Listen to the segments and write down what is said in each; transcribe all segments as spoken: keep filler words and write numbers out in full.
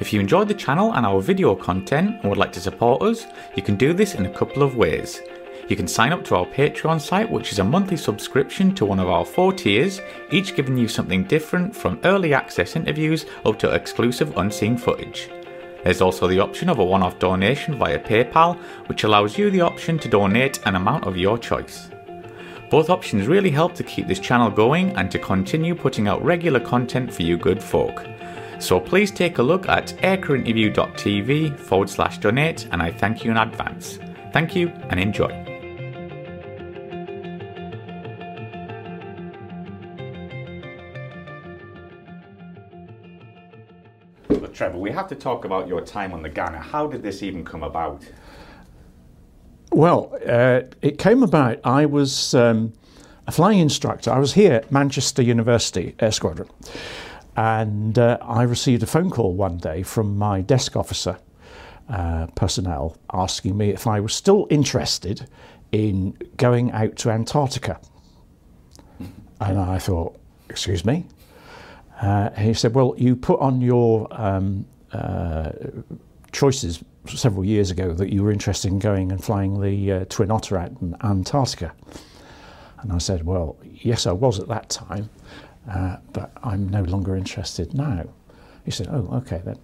If you enjoyed the channel and our video content and would like to support us, you can do this in a couple of ways. You can sign up to our Patreon site, which is a monthly subscription to one of our four tiers, each giving you something different from early access interviews up to exclusive unseen footage. There's also the option of a one-off donation via PayPal, which allows you the option to donate an amount of your choice. Both options really help to keep this channel going and to continue putting out regular content for you good folk. So please take a look at aircrewinterview.tv forward slash donate and I thank you in advance. Thank you and enjoy. Trevor, we have to talk about your time on the Gannet. How did this even come about? Well, uh, it came about. I was um, a flying instructor. I was here at Manchester University Air Squadron. And uh, I received a phone call one day from my desk officer uh, personnel asking me if I was still interested in going out to Antarctica. And I thought, excuse me? Uh, he said, well, you put on your um, uh, choices several years ago that you were interested in going and flying the uh, Twin Otter out in Antarctica. And I said, well, yes, I was at that time, uh, but I'm no longer interested now. He said, oh, okay then.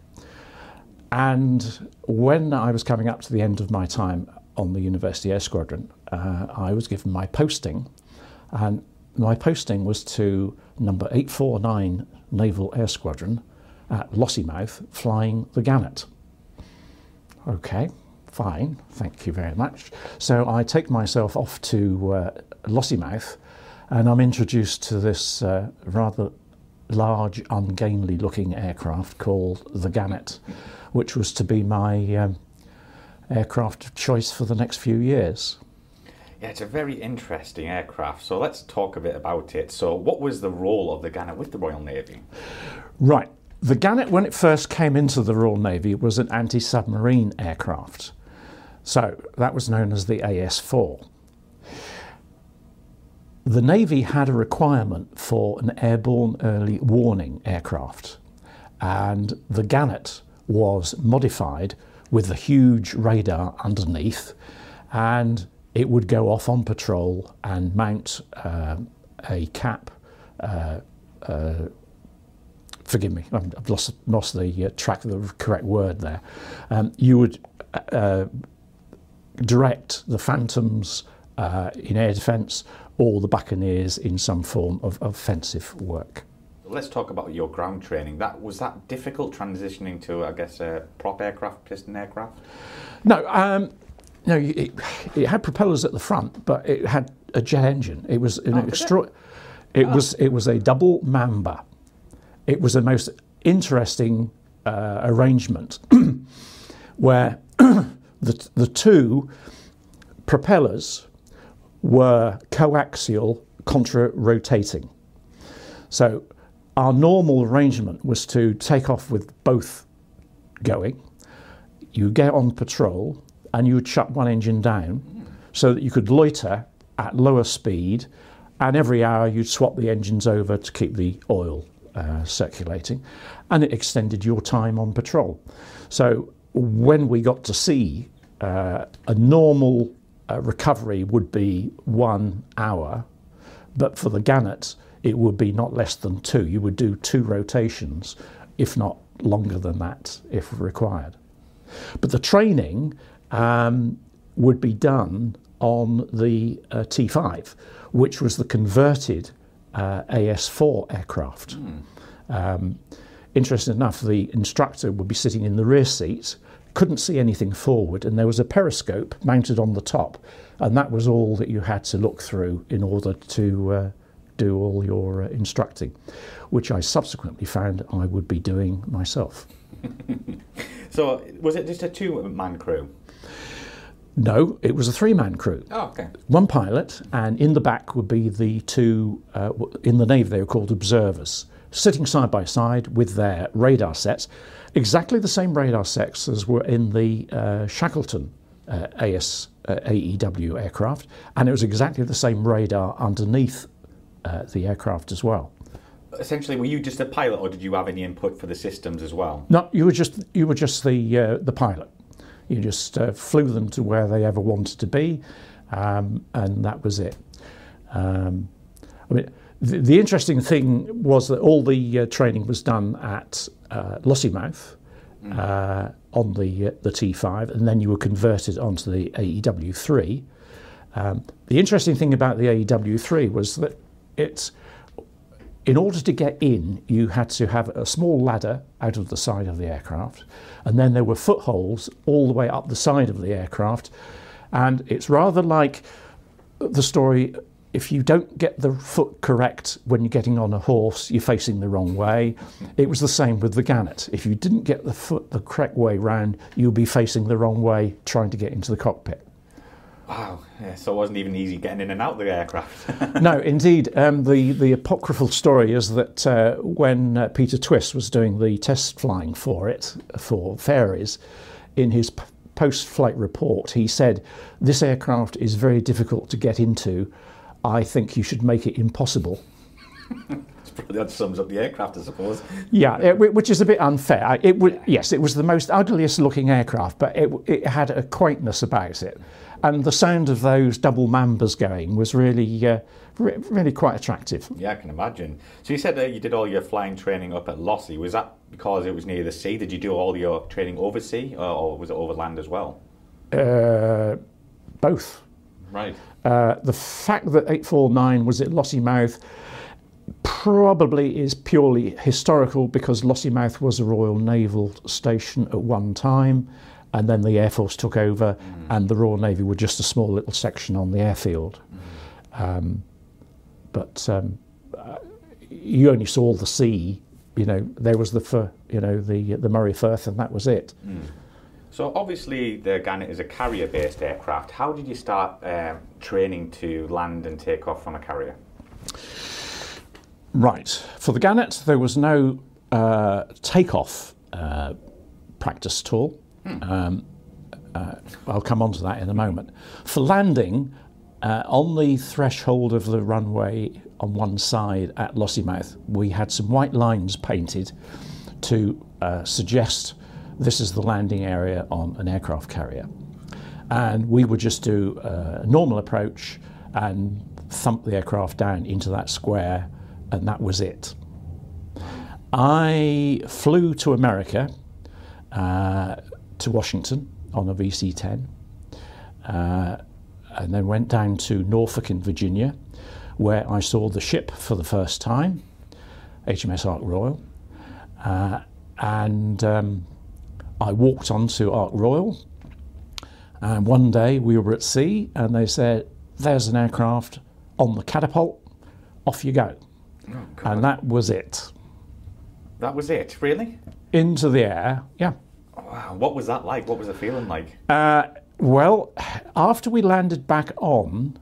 And when I was coming up to the end of my time on the University Air Squadron, uh, I was given my posting, and my posting was to number eight four nine Naval Air Squadron at Lossiemouth, flying the Gannet. Okay, fine, thank you very much. So I take myself off to uh, Lossiemouth, and I'm introduced to this uh, rather large, ungainly looking aircraft called the Gannet, which was to be my um, aircraft of choice for the next few years. Yeah, it's a very interesting aircraft, so let's talk a bit about it. So what was the role of the Gannet with the Royal Navy? Right. The Gannet, when it first came into the Royal Navy, was an anti-submarine aircraft. So that was known as the A S four. The Navy had a requirement for an airborne early warning aircraft, and the Gannet was modified with a huge radar underneath, and it would go off on patrol and mount uh, a cap. Uh, uh, forgive me, I've lost, lost the uh, track of the correct word there. Um, you would uh, direct the Phantoms uh, in air defence or the Buccaneers in some form of offensive work. Let's talk about your ground training. That was that difficult transitioning to, I guess, a prop aircraft, piston aircraft? No. Um, No, it, it had propellers at the front, but it had a jet engine. It was an oh, extra. It, it oh. was it was a double Mamba. It was the most interesting uh, arrangement, where the the two propellers were coaxial, contra-rotating. So our normal arrangement was to take off with both going. You get on patrol, and you would shut one engine down so that you could loiter at lower speed, and every hour you'd swap the engines over to keep the oil uh, circulating, and it extended your time on patrol. So when we got to sea, uh, a normal uh, recovery would be one hour, but for the Gannet it would be not less than two. You would do two rotations, if not longer than that if required. But the training Um, would be done on the uh, T five, which was the converted uh, A S four aircraft. Mm. Um, interesting enough, the instructor would be sitting in the rear seat, couldn't see anything forward, and there was a periscope mounted on the top, and that was all that you had to look through in order to uh, do all your uh, instructing, which I subsequently found I would be doing myself. So was it just a two-man crew? No, it was a three-man crew. Oh, okay. One pilot, and in the back would be the two, uh, in the Navy they were called observers, sitting side by side with their radar sets, exactly the same radar sets as were in the uh, Shackleton uh, A S, uh, A E W aircraft, and it was exactly the same radar underneath uh, the aircraft as well. essentially, were you just a pilot, or did you have any input for the systems as well? No, you were just you were just the uh, the pilot. You just uh, flew them to where they ever wanted to be, um, and that was it. Um, I mean, the, the interesting thing was that all the uh, training was done at uh, Lossiemouth mm. uh, on the uh, the T five, and then you were converted onto the A E W three. Um, the interesting thing about the A E W three was that it's, in order to get in, you had to have a small ladder out of the side of the aircraft, and then there were footholds all the way up the side of the aircraft. And it's rather like the story, if you don't get the foot correct when you're getting on a horse, you're facing the wrong way. It was the same with the Gannet. If you didn't get the foot the correct way round, you'll be facing the wrong way trying to get into the cockpit. Wow, yeah, so it wasn't even easy getting in and out of the aircraft. No, indeed. Um, the, the apocryphal story is that uh, when uh, Peter Twist was doing the test flying for it, for Fairey's, in his p post-flight report, he said, "This aircraft is very difficult to get into. I think you should make it impossible." That sums up the aircraft, I suppose. Yeah, it, which is a bit unfair. It was, yeah. Yes, it was the most ugliest looking aircraft, but it, it had a quaintness about it. And the sound of those double Mambas going was really, uh, re really quite attractive. Yeah, I can imagine. So you said that you did all your flying training up at Lossie. Was that because it was near the sea? Did you do all your training oversea, or, or was it overland as well? Uh, both. Right. Uh, the fact that eight four nine was at Lossiemouth probably is purely historical, because Lossiemouth was a Royal Naval station at one time, and then the Air Force took over, mm. and the Royal Navy were just a small little section on the airfield. Mm. Um, but um, uh, you only saw the sea. You know, there was the you know the the Murray Firth, and that was it. Mm. So obviously the Gannet is a carrier-based aircraft. How did you start uh, training to land and take off from a carrier? Right. For the Gannet, there was no uh, takeoff uh, practice at all. Hmm. Um, uh, I'll come on to that in a moment. For landing, uh, on the threshold of the runway on one side at Lossiemouth, we had some white lines painted to uh, suggest this is the landing area on an aircraft carrier. And we would just do a normal approach and thump the aircraft down into that square, and that was it. I flew to America, uh, to Washington on a V C ten, uh, and then went down to Norfolk in Virginia, where I saw the ship for the first time, H M S Ark Royal, uh, and um, I walked onto Ark Royal, and one day we were at sea and they said, "There's an aircraft on the catapult, off you go." Oh, and that was it. That was it, really? Into the air, yeah. Wow, what was that like? What was the feeling like? Uh, well, after we landed back on,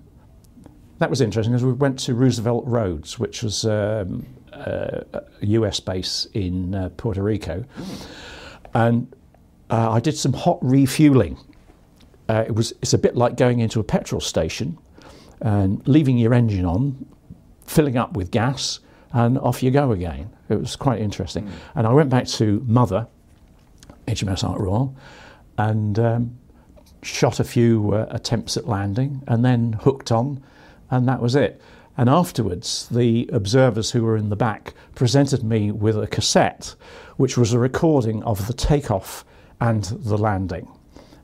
that was interesting because we went to Roosevelt Roads, which was um, uh, a U S base in uh, Puerto Rico. Mm. And uh, I did some hot refueling. Uh, it was, it's a bit like going into a petrol station and leaving your engine on, filling up with gas, and off you go again. It was quite interesting. Mm. And I went back to Mother, H M S Ark Royal, and um, shot a few uh, attempts at landing, and then hooked on, and that was it. And afterwards, the observers who were in the back presented me with a cassette, which was a recording of the takeoff and the landing.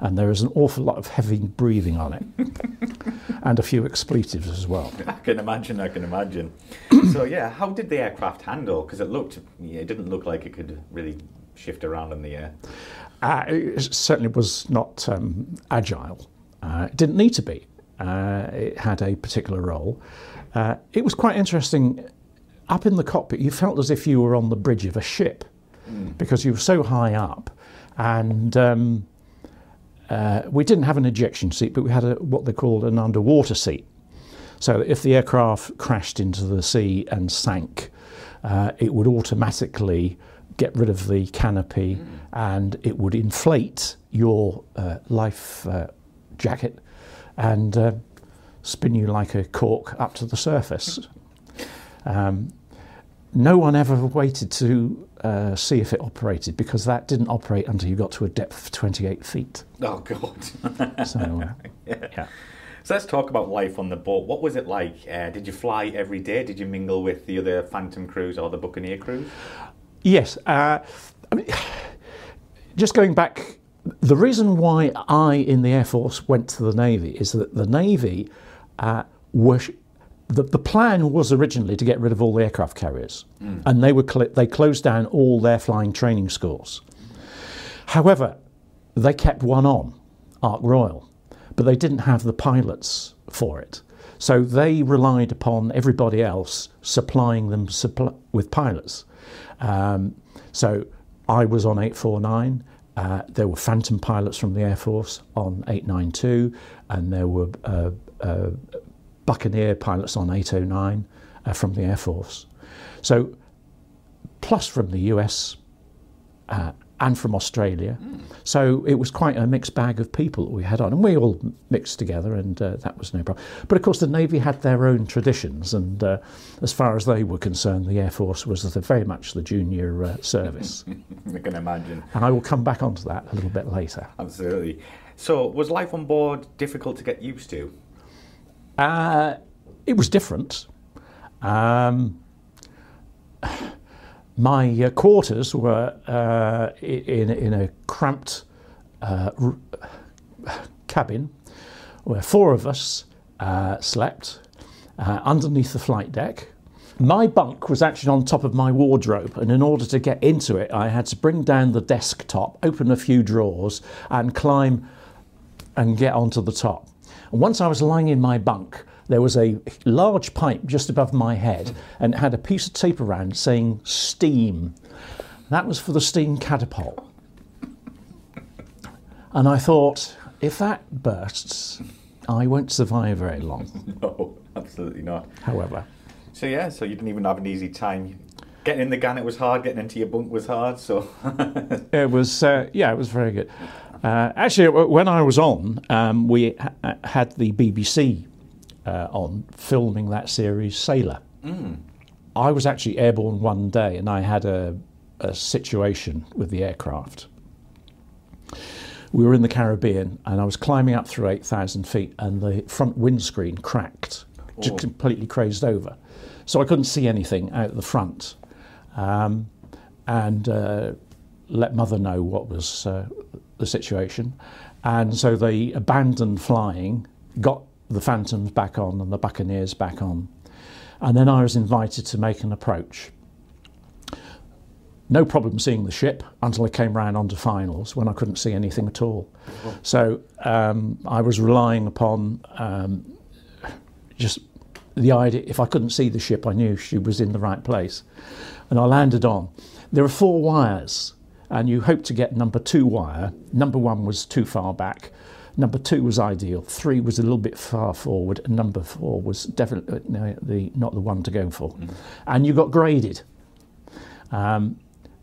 And there is an awful lot of heavy breathing on it, and a few expletives as well. I can imagine, I can imagine. So yeah, how did the aircraft handle? Because it looked, yeah, it didn't look like it could really shift around in the air. Uh, it certainly was not um, agile. Uh, it didn't need to be. Uh, it had a particular role. Uh, it was quite interesting. Up in the cockpit, you felt as if you were on the bridge of a ship, mm. because you were so high up, and um, Uh, we didn't have an ejection seat, but we had a, what they called an underwater seat. So if the aircraft crashed into the sea and sank, uh, it would automatically get rid of the canopy, mm. and it would inflate your uh, life uh, jacket and uh, spin you like a cork up to the surface. um, No one ever waited to uh, see if it operated, because that didn't operate until you got to a depth of twenty-eight feet. Oh, God. So, uh, yeah. yeah. So let's talk about life on the boat. What was it like? Uh, did you fly every day? Did you mingle with the other Phantom crews or the Buccaneer crews? Yes. Uh, I mean, just going back, the reason why I, in the Air Force, went to the Navy is that the Navy uh, were... The, the plan was originally to get rid of all the aircraft carriers, mm. and they were cl they closed down all their flying training schools. However, they kept one on, Ark Royal, but they didn't have the pilots for it. So they relied upon everybody else supplying them suppl with pilots. Um, so I was on eight four nine. Uh, there were Phantom pilots from the Air Force on eight nine two, and there were uh, uh, Buccaneer pilots on eight oh nine uh, from the Air Force. So, plus from the U S uh, and from Australia. Mm. So it was quite a mixed bag of people that we had on, and we all mixed together, and uh, that was no problem. But of course the Navy had their own traditions, and uh, as far as they were concerned, the Air Force was the, very much the junior uh, service. I can imagine. And I will come back onto that a little bit later. Absolutely. So was life on board difficult to get used to? Uh, it was different. Um, my uh, quarters were uh, in, in a cramped uh, cabin where four of us uh, slept uh, underneath the flight deck. My bunk was actually on top of my wardrobe, and in order to get into it, I had to bring down the desktop, open a few drawers, and climb and get onto the top. Once I was lying in my bunk, there was a large pipe just above my head, and it had a piece of tape around saying steam. That was for the steam catapult. And I thought, if that bursts, I won't survive very long. No, absolutely not. However. So yeah, so you didn't even have an easy time. Getting in the Gannet was hard, getting into your bunk was hard, so... It was, uh, yeah, it was very good. Uh, actually, when I was on, um, we ha had the B B C uh, on filming that series, Sailor. Mm. I was actually airborne one day, and I had a, a situation with the aircraft. We were in the Caribbean, and I was climbing up through eight thousand feet, and the front windscreen cracked, oh. just completely crazed over. So I couldn't see anything out the front, um, and uh, let Mother know what was... Uh, the situation, and so they abandoned flying, got the Phantoms back on and the Buccaneers back on, and then I was invited to make an approach. No problem seeing the ship until I came round onto finals, when I couldn't see anything at all. Oh. So um, I was relying upon um, just the idea, if I couldn't see the ship I knew she was in the right place, and I landed on. There are four wires, and you hope to get number two wire. Number one was too far back. Number two was ideal. Three was a little bit far forward. And number four was definitely no, the, not the one to go for. Mm. And you got graded. Um,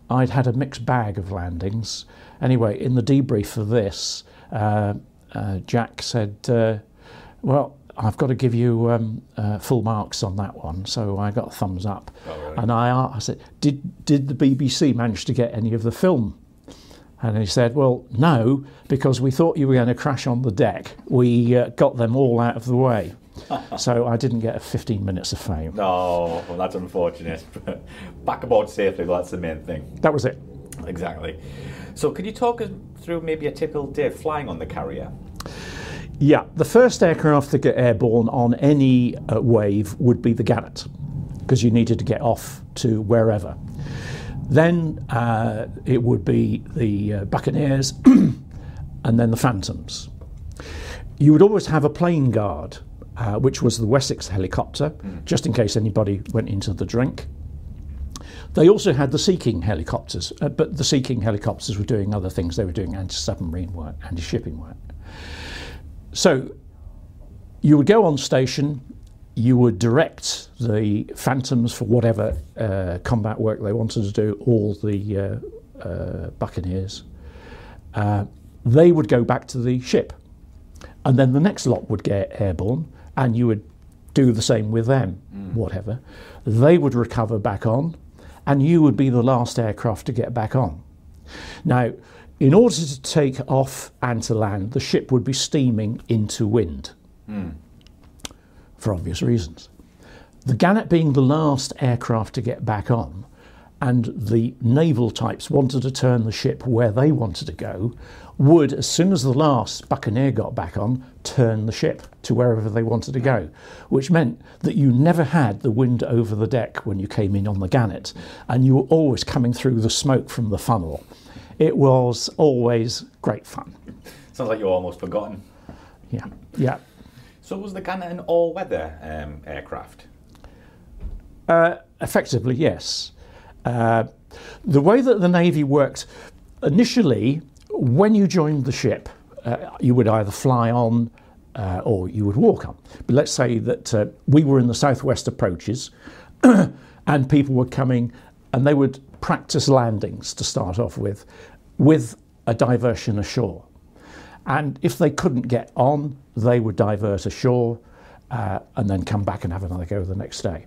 I'd had a mixed bag of landings. Anyway, in the debrief for this, uh, uh, Jack said, uh, well, I've got to give you um, uh, full marks on that one. So I got a thumbs up. Oh, really? And I, I said, did, did the B B C manage to get any of the film? And he said, well, no, because we thought you were going to crash on the deck. We uh, got them all out of the way. So I didn't get a fifteen minutes of fame. Oh, well, that's unfortunate. Back aboard safely, that's the main thing. That was it. Exactly. So could you talk us through maybe a typical day flying on the carrier? Yeah, the first aircraft to get airborne on any uh, wave would be the Gannet, because you needed to get off to wherever. Then uh, it would be the uh, Buccaneers and then the Phantoms. You would always have a plane guard, uh, which was the Wessex helicopter, mm. just in case anybody went into the drink. They also had the Sea King helicopters, uh, but the Sea King helicopters were doing other things. They were doing anti-submarine work, anti-shipping work. So you would go on station, you would direct the Phantoms for whatever uh, combat work they wanted to do, all the uh, uh, Buccaneers. Uh, they would go back to the ship, and then the next lot would get airborne, and you would do the same with them, mm. whatever. They would recover back on, and you would be the last aircraft to get back on. Now, in order to take off and to land, the ship would be steaming into wind, mm. for obvious reasons. The Gannet being the last aircraft to get back on, and the naval types wanted to turn the ship where they wanted to go, would, as soon as the last Buccaneer got back on, turn the ship to wherever they wanted to go, which meant that you never had the wind over the deck when you came in on the Gannet, and you were always coming through the smoke from the funnel. It was always great fun. Sounds like you're almost forgotten. Yeah, yeah. So was the Gannet an all-weather um, aircraft? Uh, effectively, yes. Uh, the way that the Navy worked, initially, when you joined the ship, uh, you would either fly on uh, or you would walk on. But let's say that uh, we were in the southwest approaches and people were coming and they would practice landings to start off with, with a diversion ashore. And if they couldn't get on, they would divert ashore uh, and then come back and have another go the next day.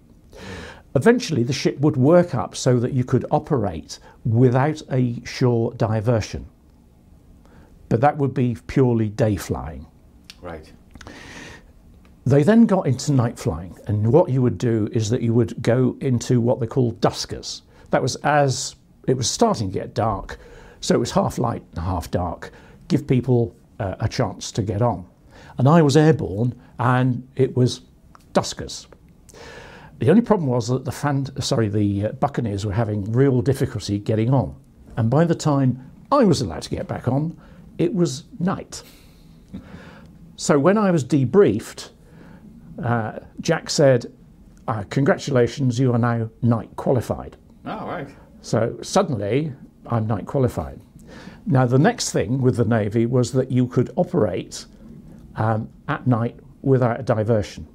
Eventually the ship would work up so that you could operate without a shore diversion. But that would be purely day flying. Right. They then got into night flying, and what you would do is that you would go into what they call duskers. That was as it was starting to get dark, so it was half light and half dark, give people uh, a chance to get on. And I was airborne, and it was duskers. The only problem was that the fan, sorry, the uh, Buccaneers were having real difficulty getting on. And by the time I was allowed to get back on, it was night. So when I was debriefed, uh, Jack said, uh, congratulations, you are now night qualified. Oh, right. So suddenly I'm night qualified. Now the next thing with the Navy was that you could operate um, at night without a diversion.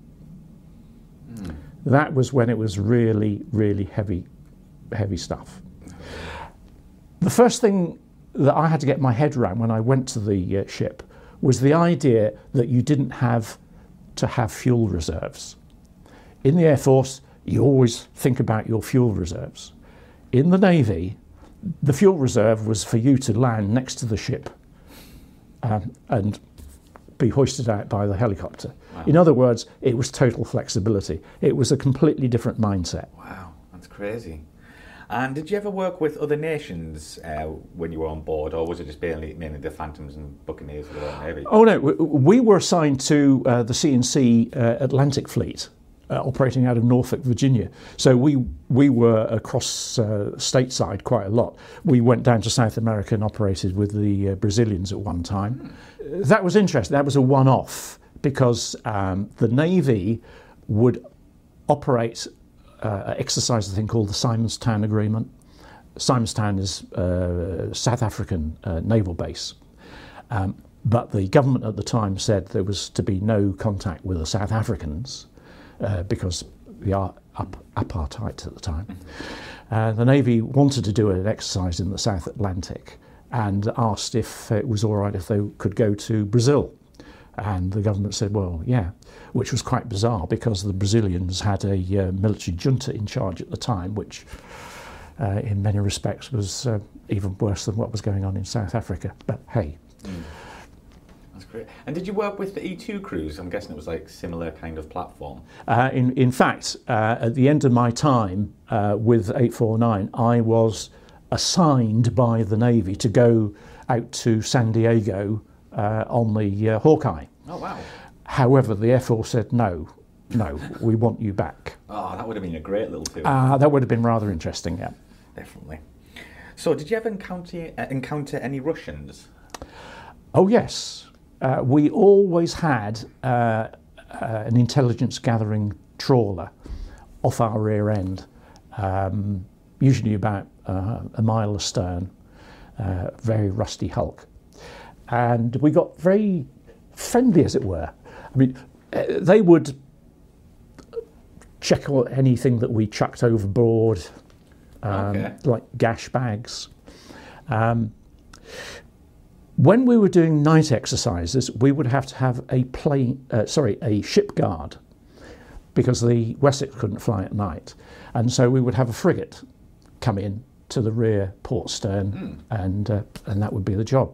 Mm. That was when it was really, really heavy, heavy stuff. The first thing that I had to get my head around when I went to the uh, ship was the idea that you didn't have to have fuel reserves. In the Air Force, you always think about your fuel reserves. In the Navy, the fuel reserve was for you to land next to the ship um, and be hoisted out by the helicopter. Wow. In other words, it was total flexibility. It was a completely different mindset. Wow, that's crazy. And did you ever work with other nations uh, when you were on board, or was it just mainly, mainly the Phantoms and Buccaneers of the Royal Navy? Oh no, we, we were assigned to uh, the C and C uh, Atlantic Fleet, uh, operating out of Norfolk, Virginia. So we we were across uh, stateside quite a lot. We went down to South America and operated with the uh, Brazilians at one time. That was interesting. That was a one-off, because um, the Navy would operate, uh, exercise a thing called the Simonstown Agreement. Simonstown is a uh, South African uh, naval base, um, but the government at the time said there was to be no contact with the South Africans uh, because they are up, apartheid at the time. Uh, the Navy wanted to do an exercise in the South Atlantic and asked if it was all right if they could go to Brazil. And the government said, well, yeah, which was quite bizarre because the Brazilians had a uh, military junta in charge at the time, which uh, in many respects was uh, even worse than what was going on in South Africa. But hey. Mm. That's great. And did you work with the E two crews? I'm guessing it was like similar kind of platform. Uh, in, in fact, uh, at the end of my time uh, with eight four nine, I was assigned by the Navy to go out to San Diego Uh, on the uh, Hawkeye. Oh, wow. However, the Air Force said, no, no, we want you back. Oh, that would have been a great little tour. Uh, that would have been rather interesting, yeah. Definitely. So did you ever encounter, uh, encounter any Russians? Oh, yes. Uh, we always had uh, uh, an intelligence gathering trawler off our rear end, um, usually about uh, a mile astern, uh, very rusty hulk. And we got very friendly, as it were. I mean, they would check out anything that we chucked overboard, um, okay. like gash bags. Um, when we were doing night exercises, we would have to have a plane, uh, sorry, a ship guard. because the Wessex couldn't fly at night. And so we would have a frigate come in to the rear port stern, mm. and, uh, and that would be the job.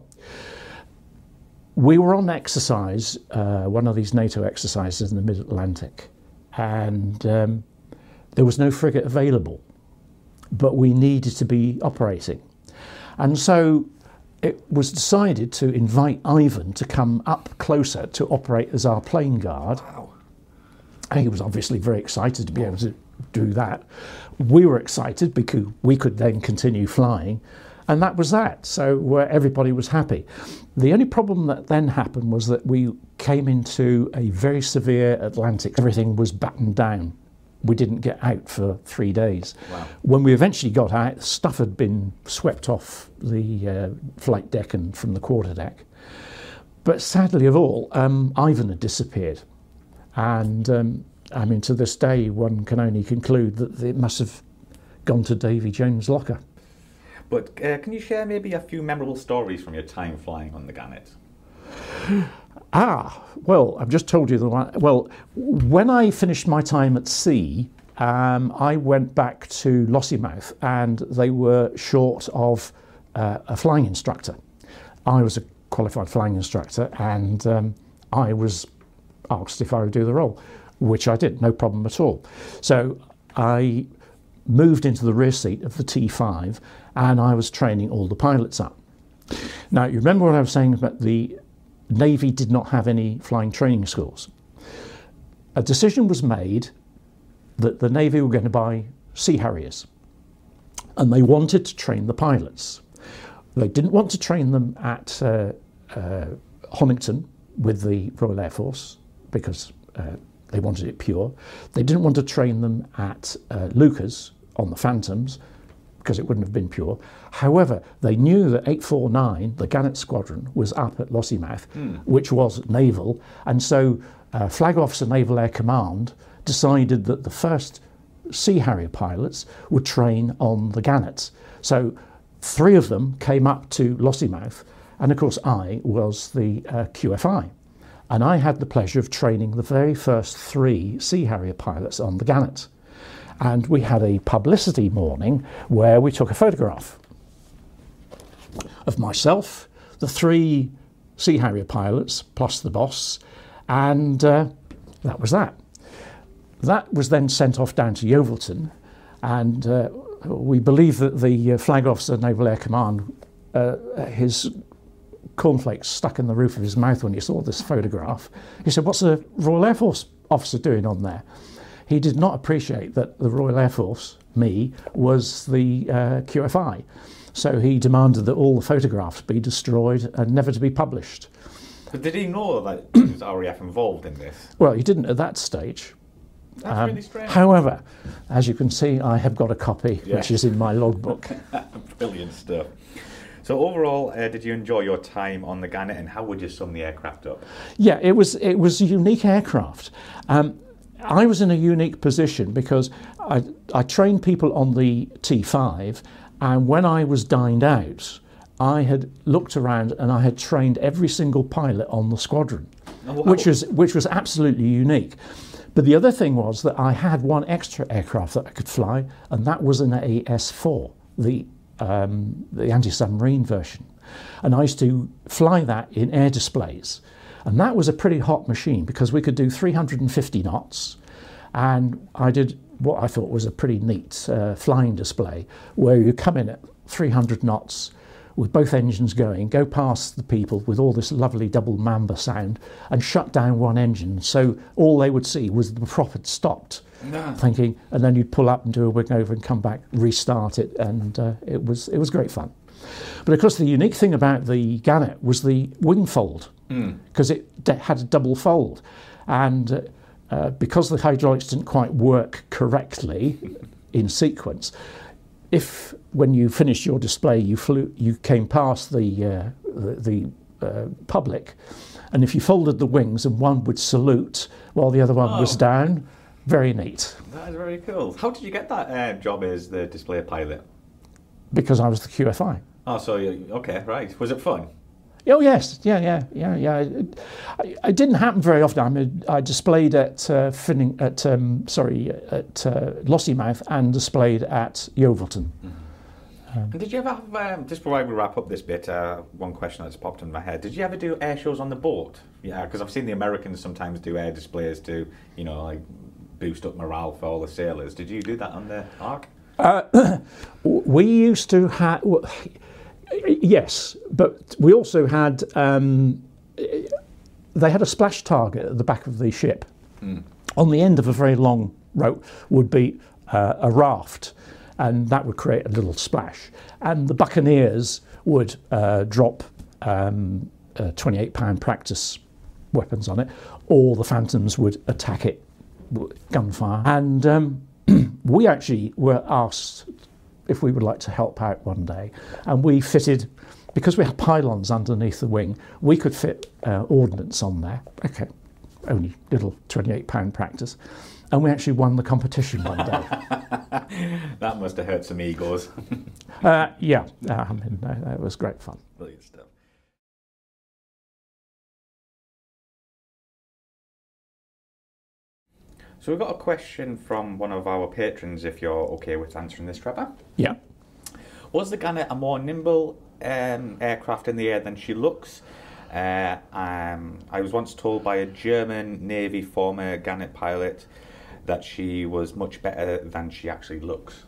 We were on exercise, uh, one of these NATO exercises in the mid-Atlantic, and um, there was no frigate available, but we needed to be operating. And so it was decided to invite Ivan to come up closer to operate as our plane guard. Wow. And he was obviously very excited to be able to do that. We were excited because we could then continue flying, and that was that. So uh, everybody was happy. The only problem that then happened was that we came into a very severe Atlantic. Everything was battened down. We didn't get out for three days. Wow. When we eventually got out, stuff had been swept off the uh, flight deck and from the quarterdeck. But sadly of all, um, Ivan had disappeared. And um, I mean, to this day, one can only conclude that it must have gone to Davy Jones' locker. But uh, can you share maybe a few memorable stories from your time flying on the Gannet? Ah, well, I've just told you the one. Well, when I finished my time at sea, um, I went back to Lossiemouth, and they were short of uh, a flying instructor. I was a qualified flying instructor, and um, I was asked if I would do the role, which I did, no problem at all. So I moved into the rear seat of the T five, and I was training all the pilots up. Now, you remember what I was saying about the Navy did not have any flying training schools. A decision was made that the Navy were going to buy Sea Harriers, and they wanted to train the pilots. They didn't want to train them at uh, uh, Honington with the Royal Air Force because uh, they wanted it pure. They didn't want to train them at uh, Lucas on the Phantoms because it wouldn't have been pure. However, they knew that eight four nine, the Gannet squadron, was up at Lossiemouth, mm. which was naval, and so uh, Flag Officer Naval Air Command decided that the first Sea Harrier pilots would train on the Gannet. So three of them came up to Lossiemouth, and of course I was the uh, Q F I, and I had the pleasure of training the very first three Sea Harrier pilots on the Gannet. And we had a publicity morning where we took a photograph of myself, the three Sea Harrier pilots, plus the boss, and uh, that was that. That was then sent off down to Yeovilton, and uh, we believe that the Flag Officer Naval Air Command, uh, his cornflakes stuck in the roof of his mouth when he saw this photograph. He said, "What's the Royal Air Force officer doing on there?" He did not appreciate that the Royal Air Force, me, was the uh, Q F I. So he demanded that all the photographs be destroyed and never to be published. But did he know that there was R A F involved in this? Well, he didn't at that stage. That's um, really strange. However, as you can see, I have got a copy, yeah. which is in my logbook. Brilliant stuff. So overall, uh, did you enjoy your time on the Gannet, and how would you sum the aircraft up? Yeah, it was, it was a unique aircraft. Um, I was in a unique position because I, I trained people on the T five, and when I was dined out, I had looked around and I had trained every single pilot on the squadron, oh, wow. which was, which was absolutely unique. But the other thing was that I had one extra aircraft that I could fly, and that was an A S four, the, um, the anti-submarine version. And I used to fly that in air displays. And that was a pretty hot machine because we could do three hundred fifty knots, and I did what I thought was a pretty neat uh, flying display where you come in at three hundred knots with both engines going, go past the people with all this lovely double Mamba sound and shut down one engine. So all they would see was the prop had stopped, no. thinking, and then you'd pull up and do a wing over and come back, restart it, and uh, it was it was great fun. But of course the unique thing about the Gannet was the wing fold, because it had a double fold, and uh, because the hydraulics didn't quite work correctly in sequence, if when you finished your display you flew, you came past the uh, the, the uh, public, and if you folded the wings and one would salute while the other one oh. was down, very neat. That is very cool. How did you get that uh, job as the display pilot? Because I was the Q F I. Oh, so you, okay, right. Was it fun? Oh yes, yeah, yeah, yeah, yeah. It, it didn't happen very often. I mean, I displayed at uh, Finning, at um, sorry, at uh, Lossiemouth and displayed at Yeovilton. Mm-hmm. um, and did you ever have? Um, just before I wrap up this bit, uh, one question that's popped in my head: did you ever do air shows on the boat? Yeah, because I've seen the Americans sometimes do air displays to, you know, like boost up morale for all the sailors. Did you do that on the Ark? Uh, we used to have. Yes, but we also had, um, they had a splash target at the back of the ship. Mm. On the end of a very long rope would be uh, a raft, and that would create a little splash. And the Buccaneers would uh, drop um, uh, twenty-eight pound practice weapons on it, or the Phantoms would attack it with gunfire. And um, we actually were asked if we would like to help out one day, and we fitted, because we had pylons underneath the wing, we could fit uh, ordnance on there. Okay, only little twenty-eight pound practice, and we actually won the competition one day. That must have hurt some egos. uh, yeah, I mean, that was great fun. Brilliant stuff. So we've got a question from one of our patrons, if you're okay with answering this, Trevor. Yeah. Was the Gannet a more nimble um, aircraft in the air than she looks? Uh, um, I was once told by a German Navy former Gannet pilot that she was much better than she actually looks.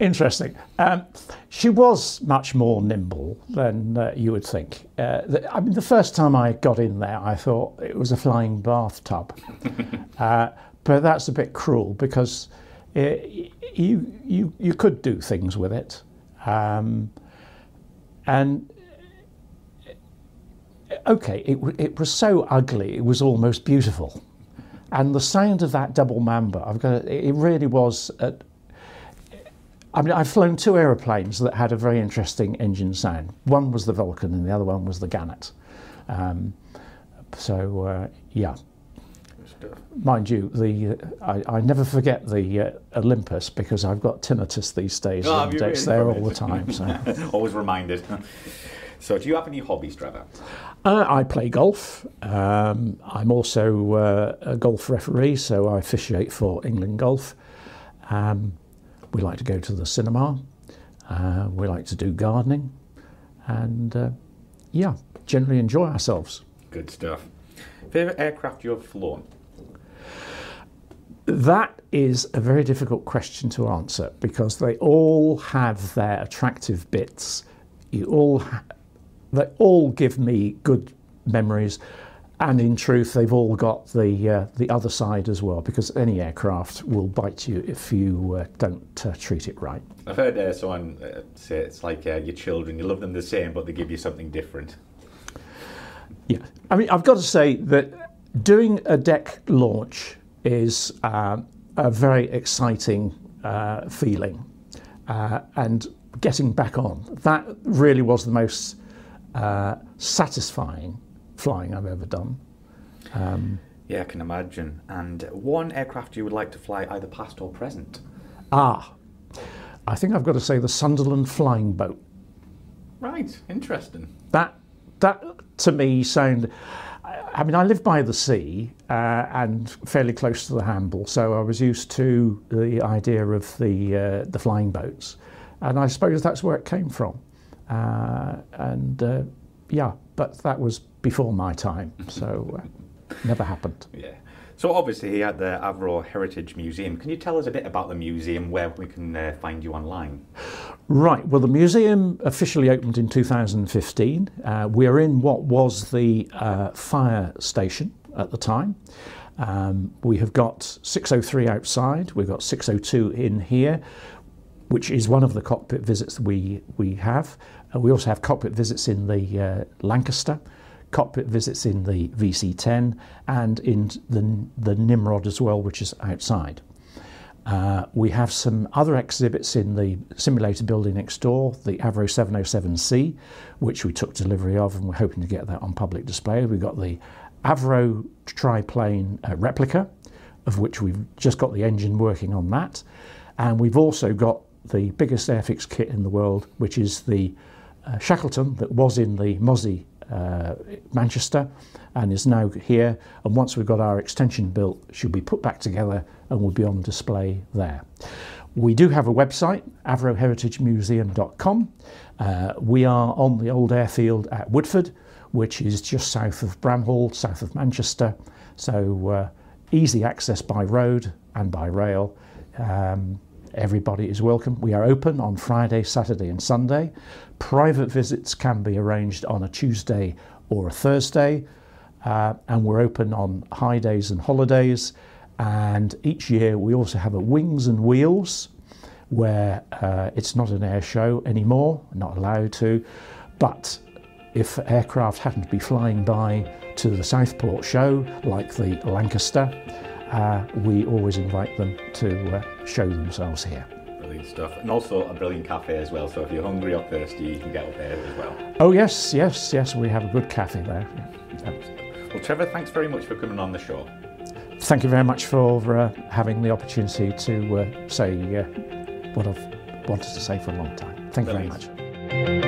Interesting. Um, she was much more nimble than uh, you would think. Uh, the, I mean, the first time I got in there, I thought it was a flying bathtub. uh, but that's a bit cruel, because it, you, you, you could do things with it. Um, and, okay, it, it was so ugly, it was almost beautiful. And the sound of that double Mamba, I've got to, it really was... At, I mean, I've flown two aeroplanes that had a very interesting engine sound. One was the Vulcan and the other one was the Gannet. Um, so, uh, yeah. Mind you, the uh, I, I never forget the uh, Olympus, because I've got tinnitus these days. Oh, and it's there all the time. So. Always reminded. So, do you have any hobbies, Trevor? Uh, I play golf. Um, I'm also uh, a golf referee, so I officiate for England Golf. Um, We like to go to the cinema, uh, we like to do gardening, and uh, yeah, generally enjoy ourselves. Good stuff. Favourite aircraft you have flown? That is a very difficult question to answer, because they all have their attractive bits. You all ha they all give me good memories, and in truth they've all got the uh, the other side as well, because any aircraft will bite you if you uh, don't uh, treat it right. I've heard uh, someone uh, say it's like uh, your children, you love them the same but they give you something different. Yeah, I mean, I've got to say that doing a deck launch is uh, a very exciting uh, feeling, uh, and getting back on, that really was the most uh, satisfying flying I've ever done. Um, yeah, I can imagine. And one aircraft you would like to fly, either past or present? Ah, I think I've got to say the Sunderland flying boat. Right, interesting. That, that to me sound, I mean, I live by the sea uh, and fairly close to the Hamble, so I was used to the idea of the, uh, the flying boats, and I suppose that's where it came from. Uh, and uh, yeah, but that was before my time, so uh, never happened. Yeah. So obviously here at the Avro Heritage Museum, can you tell us a bit about the museum, where we can uh, find you online? Right, well, the museum officially opened in two thousand fifteen. Uh, we are in what was the uh, fire station at the time. Um, we have got six oh three outside, we've got six oh two in here, which is one of the cockpit visits we, we have. Uh, we also have cockpit visits in the uh, Lancaster, cockpit visits in the V C ten, and in the, the Nimrod as well, which is outside. Uh, we have some other exhibits in the simulator building next door, the Avro seven oh seven C, which we took delivery of, and we're hoping to get that on public display. We've got the Avro triplane uh, replica, of which we've just got the engine working on that. And we've also got the biggest Airfix kit in the world, which is the uh, Shackleton that was in the Mozzie uh, Manchester and is now here, and once we've got our extension built she'll be put back together and will be on display there. We do have a website, avro heritage museum dot com. Uh, we are on the old airfield at Woodford, which is just south of Bramhall, south of Manchester, so uh, easy access by road and by rail. Um, everybody is welcome. We are open on Friday, Saturday and Sunday. Private visits can be arranged on a Tuesday or a Thursday, uh, and we're open on high days and holidays, and each year we also have a Wings and Wheels where uh, it's not an air show anymore, not allowed to, but if aircraft happen to be flying by to the Southport show, like the Lancaster, uh, we always invite them to uh, show themselves here. Brilliant stuff. And also a brilliant cafe as well, so if you're hungry or thirsty, you can get up there as well. Oh yes, yes, yes, we have a good cafe there. Yeah. Well, Trevor, thanks very much for coming on the show. Thank you very much for uh, having the opportunity to uh, say uh, what I've wanted to say for a long time. Thank you very much.